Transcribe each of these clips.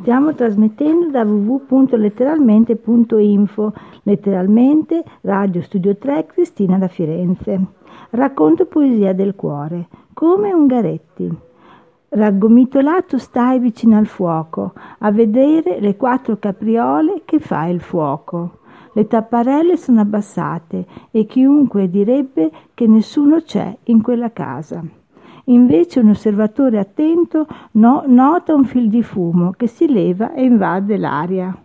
Stiamo trasmettendo da www.letteralmente.info, letteralmente, Radio Studio 3, Cristina da Firenze. Racconto poesia del cuore, come Ungaretti. Raggomitolato stai vicino al fuoco, a vedere le 4 capriole che fa il fuoco. Le tapparelle sono abbassate e chiunque direbbe che nessuno c'è in quella casa. Invece un osservatore attento nota un fil di fumo che si leva e invade l'aria.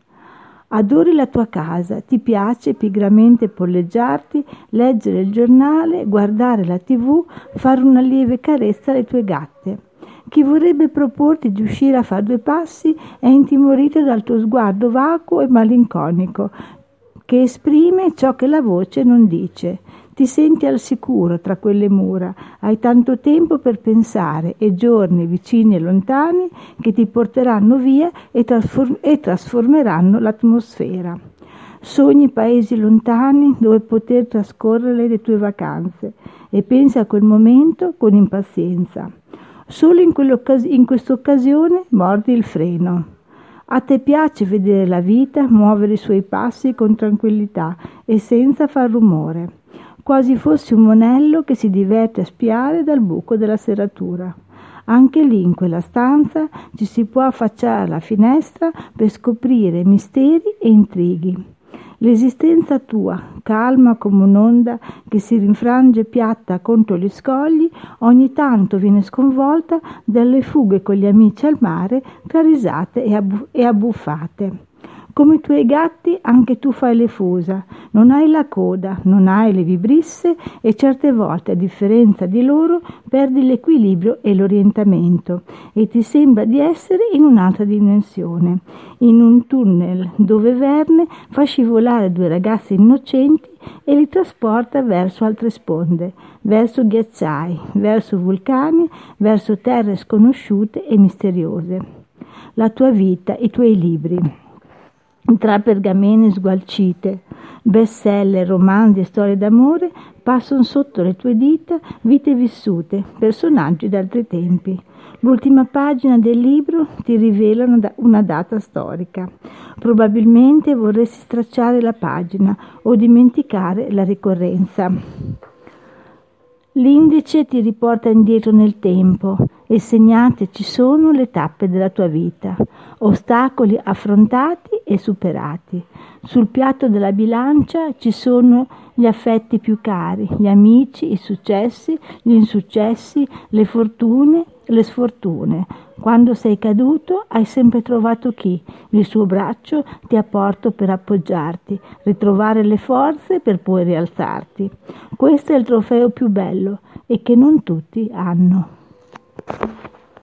Adori la tua casa, ti piace pigramente polleggiarti, leggere il giornale, guardare la TV, fare una lieve carezza alle tue gatte. Chi vorrebbe proporti di uscire a fare 2 passi è intimorito dal tuo sguardo vacuo e malinconico, che esprime ciò che la voce non dice. Ti senti al sicuro tra quelle mura, hai tanto tempo per pensare e giorni vicini e lontani che ti porteranno via e trasformeranno l'atmosfera. Sogni paesi lontani dove poter trascorrere le tue vacanze e pensi a quel momento con impazienza. Solo in quest'occasione mordi il freno. A te piace vedere la vita muovere i suoi passi con tranquillità e senza far rumore, quasi fossi un monello che si diverte a spiare dal buco della serratura. Anche lì, in quella stanza, ci si può affacciare alla finestra per scoprire misteri e intrighi. L'esistenza tua, calma come un'onda che si rinfrange piatta contro gli scogli, ogni tanto viene sconvolta dalle fughe con gli amici al mare tra risate e abbuffate. Come i tuoi gatti, anche tu fai le fusa, non hai la coda, non hai le vibrisse e certe volte, a differenza di loro, perdi l'equilibrio e l'orientamento e ti sembra di essere in un'altra dimensione, in un tunnel dove Verne fa scivolare 2 ragazzi innocenti e li trasporta verso altre sponde, verso ghiacciai, verso vulcani, verso terre sconosciute e misteriose. La tua vita, i tuoi libri. Tra pergamene sgualcite, bestseller, romanzi e storie d'amore passano sotto le tue dita vite vissute, personaggi d'altri tempi. L'ultima pagina del libro ti rivela una data storica. Probabilmente vorresti stracciare la pagina o dimenticare la ricorrenza. L'indice ti riporta indietro nel tempo e segnate ci sono le tappe della tua vita, ostacoli affrontati e superati. Sul piatto della bilancia ci sono gli affetti più cari, gli amici, i successi, gli insuccessi, le fortune, le sfortune. Quando sei caduto hai sempre trovato chi il suo braccio ti ha portato per appoggiarti, ritrovare le forze per poi rialzarti. Questo è il trofeo più bello e che non tutti hanno.